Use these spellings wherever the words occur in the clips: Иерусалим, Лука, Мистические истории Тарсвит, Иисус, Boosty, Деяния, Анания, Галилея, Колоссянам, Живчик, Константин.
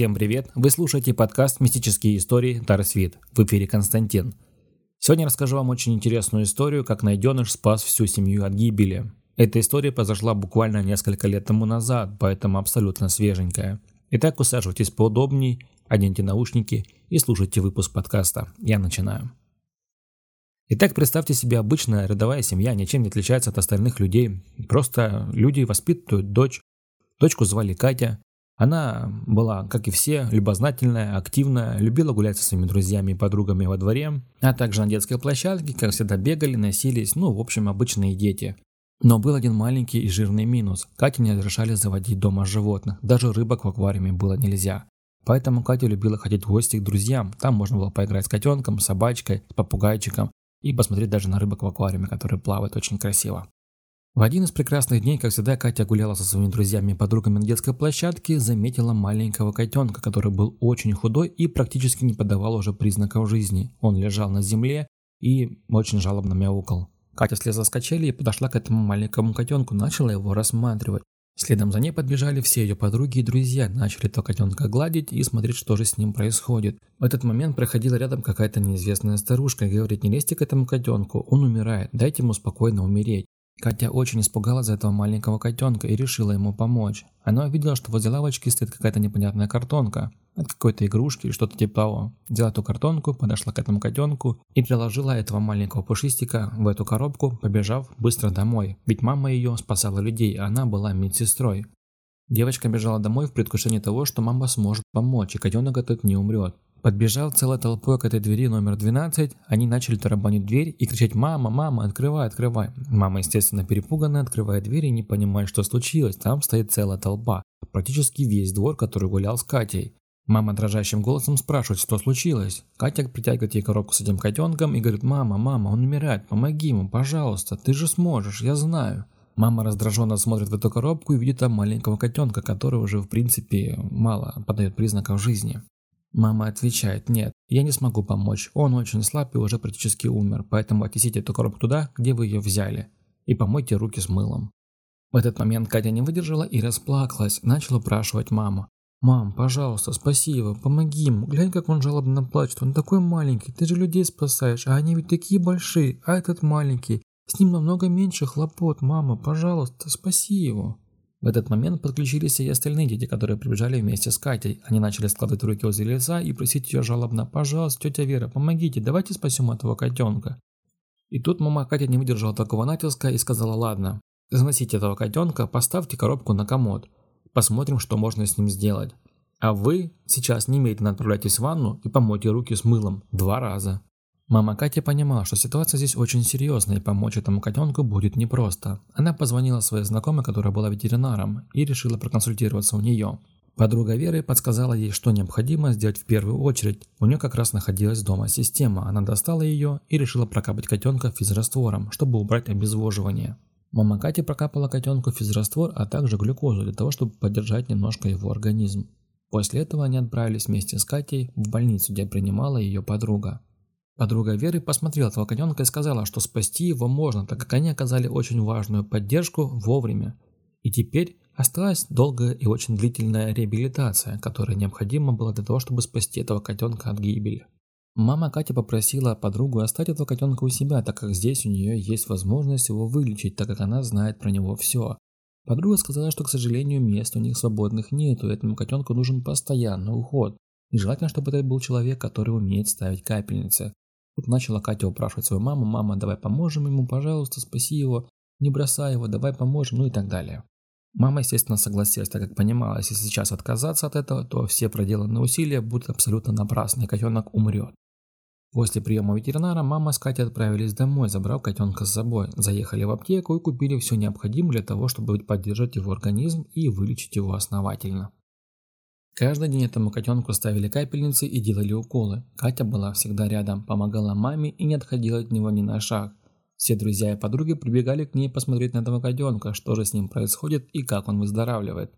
Всем привет! Вы слушаете подкаст «Мистические истории Тарсвит», в эфире Константин. Сегодня расскажу вам очень интересную историю, как найденыш спас всю семью от гибели. Эта история произошла буквально несколько лет тому назад, поэтому абсолютно свеженькая. Итак, усаживайтесь поудобней, оденьте наушники и слушайте выпуск подкаста. Я начинаю. Итак, представьте себе, обычная рядовая семья ничем не отличается от остальных людей. Просто люди воспитывают дочь. Дочку звали Катя. Она была, как и все, любознательная, активная, любила гулять со своими друзьями и подругами во дворе, а также на детской площадке, как всегда, бегали, носились, в общем, обычные дети. Но был один маленький и жирный минус. Кате не разрешали заводить дома животных, даже рыбок в аквариуме было нельзя. Поэтому Катя любила ходить в гости к друзьям, там можно было поиграть с котенком, с собачкой, с попугайчиком, и посмотреть даже на рыбок в аквариуме, которые плавают очень красиво. В один из прекрасных дней, как всегда, Катя гуляла со своими друзьями и подругами на детской площадке, заметила маленького котенка, который был очень худой и практически не подавал уже признаков жизни. Он лежал на земле и очень жалобно мяукал. Катя слезла с качели и подошла к этому маленькому котенку, начала его рассматривать. Следом за ней подбежали все ее подруги и друзья, начали то котенка гладить и смотреть, что же с ним происходит. В этот момент проходила рядом какая-то неизвестная старушка и говорит: «Не лезьте к этому котенку, он умирает, дайте ему спокойно умереть». Катя очень испугалась за этого маленького котенка и решила ему помочь. Она увидела, что возле лавочки стоит какая-то непонятная картонка от какой-то игрушки или что-то типа того. Взяла эту картонку, подошла к этому котенку и приложила этого маленького пушистика в эту коробку, побежав быстро домой. Ведь мама ее спасала людей, а она была медсестрой. Девочка бежала домой в предвкушении того, что мама сможет помочь, и котенок этот не умрет. Подбежал целой толпой к этой двери номер 12, они начали тарабанить дверь и кричать: «Мама, мама, открывай, открывай!». Мама, естественно, перепуганная, открывает дверь и не понимает, что случилось, там стоит целая толпа, практически весь двор, который гулял с Катей. Мама дрожащим голосом спрашивает, что случилось. Катя притягивает ей коробку с этим котенком и говорит: «Мама, мама, он умирает, помоги ему, пожалуйста, ты же сможешь, я знаю». Мама раздраженно смотрит в эту коробку и видит там маленького котенка, который уже в принципе мало подает признаков жизни. Мама отвечает: «Нет, я не смогу помочь, он очень слаб и уже практически умер, поэтому отнесите эту коробку туда, где вы ее взяли, и помойте руки с мылом». В этот момент Катя не выдержала и расплакалась, начала упрашивать маму: «Мам, пожалуйста, спаси его, помоги ему, глянь, как он жалобно плачет, он такой маленький, ты же людей спасаешь, а они ведь такие большие, а этот маленький, с ним намного меньше хлопот, мама, пожалуйста, спаси его». В этот момент подключились и остальные дети, которые прибежали вместе с Катей. Они начали складывать руки возле лица и просить ее жалобно: «Пожалуйста, тетя Вера, помогите, давайте спасем этого котенка». И тут мама Катя не выдержала такого натиска и сказала: «Ладно, заносите этого котенка, поставьте коробку на комод. Посмотрим, что можно с ним сделать. А вы сейчас немедленно отправляйтесь в ванну и помойте руки с мылом 2 раза». Мама Катя понимала, что ситуация здесь очень серьезная и помочь этому котенку будет непросто. Она позвонила своей знакомой, которая была ветеринаром, и решила проконсультироваться у нее. Подруга Веры подсказала ей, что необходимо сделать в первую очередь. У нее как раз находилась дома система, она достала ее и решила прокапать котенка физраствором, чтобы убрать обезвоживание. Мама Катя прокапала котенку физраствор, а также глюкозу для того, чтобы поддержать немножко его организм. После этого они отправились вместе с Катей в больницу, где принимала ее подруга. Подруга Веры посмотрела этого котенка и сказала, что спасти его можно, так как они оказали очень важную поддержку вовремя. И теперь осталась долгая и очень длительная реабилитация, которая необходима была для того, чтобы спасти этого котенка от гибели. Мама Кати попросила подругу оставить этого котенка у себя, так как здесь у нее есть возможность его вылечить, так как она знает про него все. Подруга сказала, что, к сожалению, мест у них свободных нет, и этому котенку нужен постоянный уход. И желательно, чтобы это был человек, который умеет ставить капельницы. Тут начала Катя упрашивать свою маму: «Мама, давай поможем ему, пожалуйста, спаси его, не бросай его, давай поможем», и так далее. Мама, естественно, согласилась, так как понимала, если сейчас отказаться от этого, то все проделанные усилия будут абсолютно напрасны, и котенок умрет. После приема ветеринара мама с Катей отправились домой, забрав котенка с собой, заехали в аптеку и купили все необходимое для того, чтобы поддержать его организм и вылечить его основательно. Каждый день этому котенку ставили капельницы и делали уколы. Катя была всегда рядом, помогала маме и не отходила от него ни на шаг. Все друзья и подруги прибегали к ней посмотреть на этого котенка, что же с ним происходит и как он выздоравливает.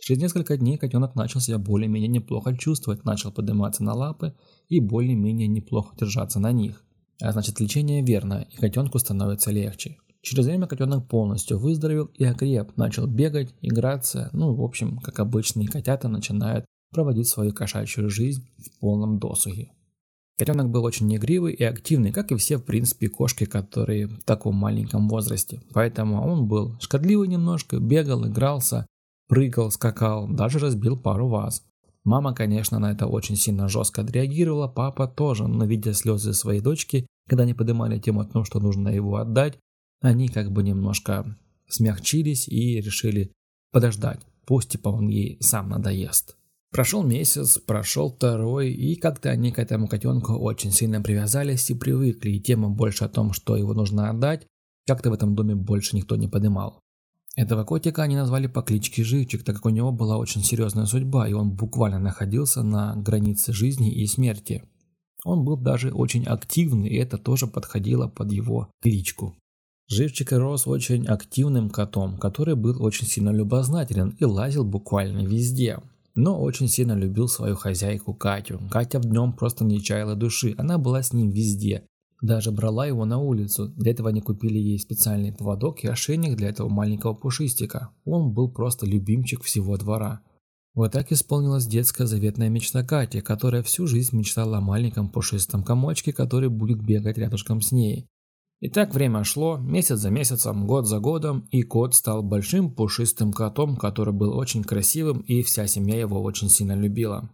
Через несколько дней котенок начал себя более-менее неплохо чувствовать, начал подниматься на лапы и более-менее неплохо держаться на них. А значит, лечение верно, и котенку становится легче. Через время котенок полностью выздоровел и окреп, начал бегать, играться, в общем, как обычные котята начинают проводить свою кошачью жизнь в полном досуге. Котенок был очень игривый и активный, как и все, в принципе, кошки, которые в таком маленьком возрасте. Поэтому он был шкодливый немножко, бегал, игрался, прыгал, скакал, даже разбил пару ваз. Мама, конечно, на это очень сильно жестко отреагировала, папа тоже, но видя слезы своей дочки, когда они поднимали тему о том, что нужно его отдать, они как бы немножко смягчились и решили подождать, пусть типа он ей сам надоест. Прошел месяц, прошел второй, и как-то они к этому котенку очень сильно привязались и привыкли, и тема больше о том, что его нужно отдать, как-то в этом доме больше никто не поднимал. Этого котика они назвали по кличке Живчик, так как у него была очень серьезная судьба, и он буквально находился на границе жизни и смерти. Он был даже очень активный, и это тоже подходило под его кличку. Живчик рос очень активным котом, который был очень сильно любознателен и лазил буквально везде. Но очень сильно любил свою хозяйку Катю. Катя в нем просто не чаяла души, она была с ним везде. Даже брала его на улицу. Для этого они купили ей специальный поводок и ошейник для этого маленького пушистика. Он был просто любимчик всего двора. Вот так исполнилась детская заветная мечта Кати, которая всю жизнь мечтала о маленьком пушистом комочке, который будет бегать рядышком с ней. И так время шло, месяц за месяцем, год за годом, и кот стал большим пушистым котом, который был очень красивым, и вся семья его очень сильно любила.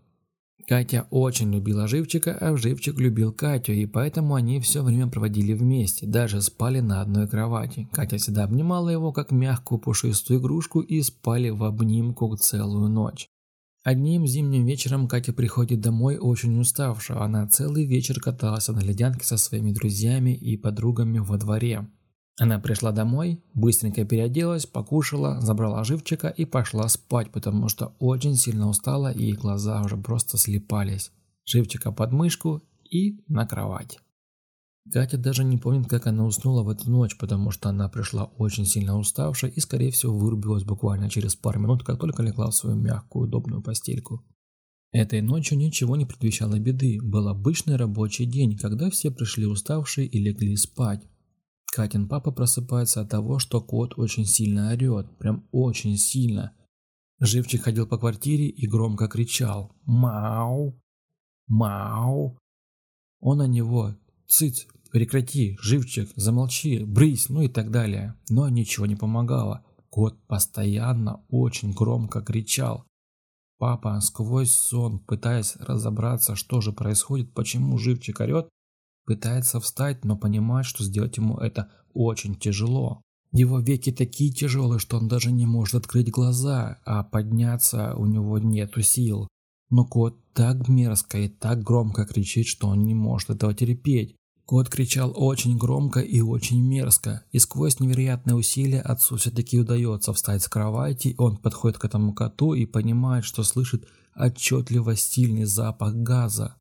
Катя очень любила Живчика, а Живчик любил Катю, и поэтому они все время проводили вместе, даже спали на одной кровати. Катя всегда обнимала его как мягкую пушистую игрушку и спали в обнимку целую ночь. Одним зимним вечером Катя приходит домой очень уставшая, она целый вечер каталась на ледянке со своими друзьями и подругами во дворе. Она пришла домой, быстренько переоделась, покушала, забрала Живчика и пошла спать, потому что очень сильно устала и глаза уже просто слипались. Живчика под мышку и на кровать. Катя даже не помнит, как она уснула в эту ночь, потому что она пришла очень сильно уставшая и, скорее всего, вырубилась буквально через пару минут, как только легла в свою мягкую, удобную постельку. Этой ночью ничего не предвещало беды, был обычный рабочий день, когда все пришли уставшие и легли спать. Катин папа просыпается от того, что кот очень сильно орет, прям очень сильно. Живчик ходил по квартире и громко кричал «Мяу! Мяу!». Он на него «Цыц! Прекрати! Живчик! Замолчи! Брысь!» ну и так далее. Но ничего не помогало. Кот постоянно очень громко кричал. Папа сквозь сон, пытаясь разобраться, что же происходит, почему Живчик орет, пытается встать, но понимает, что сделать ему это очень тяжело. Его веки такие тяжелые, что он даже не может открыть глаза, а подняться у него нету сил. Но кот так мерзко и так громко кричит, что он не может этого терпеть. Кот кричал очень громко и очень мерзко, и сквозь невероятные усилия отцу все-таки удается встать с кровати, он подходит к этому коту и понимает, что слышит отчетливо сильный запах газа.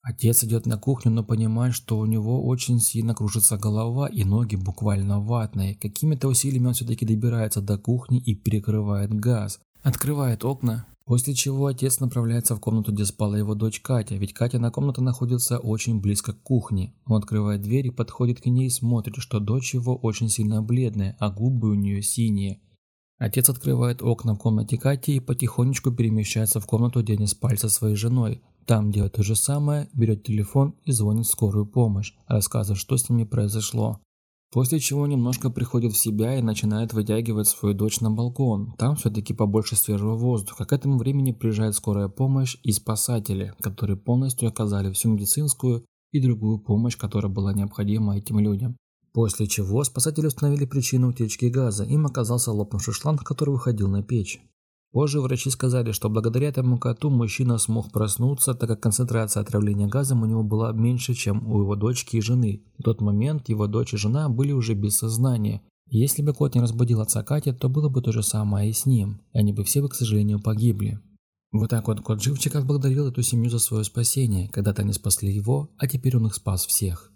Отец идет на кухню, но понимает, что у него очень сильно кружится голова и ноги буквально ватные. Какими-то усилиями он все-таки добирается до кухни и перекрывает газ, открывает окна. После чего отец направляется в комнату, где спала его дочь Катя, ведь Катина комната находится очень близко к кухне. Он открывает дверь и подходит к ней и смотрит, что дочь его очень сильно бледная, а губы у нее синие. Отец открывает окна в комнате Кати и потихонечку перемещается в комнату, где они спали со своей женой. Там делает то же самое, берет телефон и звонит в скорую помощь, рассказывает, что с ними произошло. После чего немножко приходит в себя и начинает вытягивать свою дочь на балкон. Там все-таки побольше свежего воздуха. К этому времени приезжает скорая помощь и спасатели, которые полностью оказали всю медицинскую и другую помощь, которая была необходима этим людям. После чего спасатели установили причину утечки газа. Им оказался лопнувший шланг, который выходил на печь. Позже врачи сказали, что благодаря этому коту мужчина смог проснуться, так как концентрация отравления газом у него была меньше, чем у его дочки и жены. В тот момент его дочь и жена были уже без сознания. Если бы кот не разбудил отца Кати, то было бы то же самое и с ним. Они бы все, к сожалению, погибли. Вот так вот кот Живчик отблагодарил эту семью за свое спасение. Когда-то они спасли его, а теперь он их спас всех.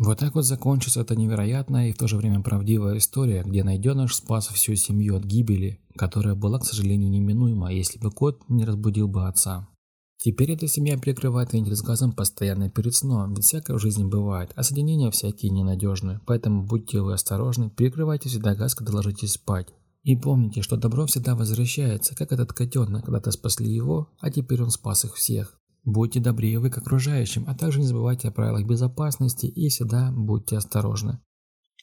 Вот так вот закончится эта невероятная и в то же время правдивая история, где найденыш спас всю семью от гибели, которая была, к сожалению, неминуема, если бы кот не разбудил бы отца. Теперь эта семья перекрывает вентиль с газом постоянно перед сном, ведь всякое в жизни бывает, а соединения всякие ненадежны, поэтому будьте вы осторожны, перекрывайте всегда газ, когда ложитесь спать. И помните, что добро всегда возвращается, как этот котенок, когда-то спасли его, а теперь он спас их всех. Будьте добрее вы к окружающим, а также не забывайте о правилах безопасности и всегда будьте осторожны.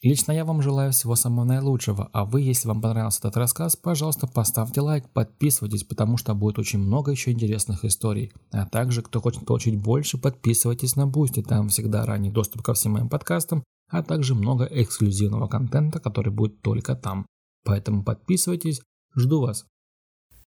Лично я вам желаю всего самого наилучшего, а вы, если вам понравился этот рассказ, пожалуйста, поставьте лайк, подписывайтесь, потому что будет очень много еще интересных историй. А также, кто хочет получить больше, подписывайтесь на Boosty, там всегда ранний доступ ко всем моим подкастам, а также много эксклюзивного контента, который будет только там. Поэтому подписывайтесь, жду вас.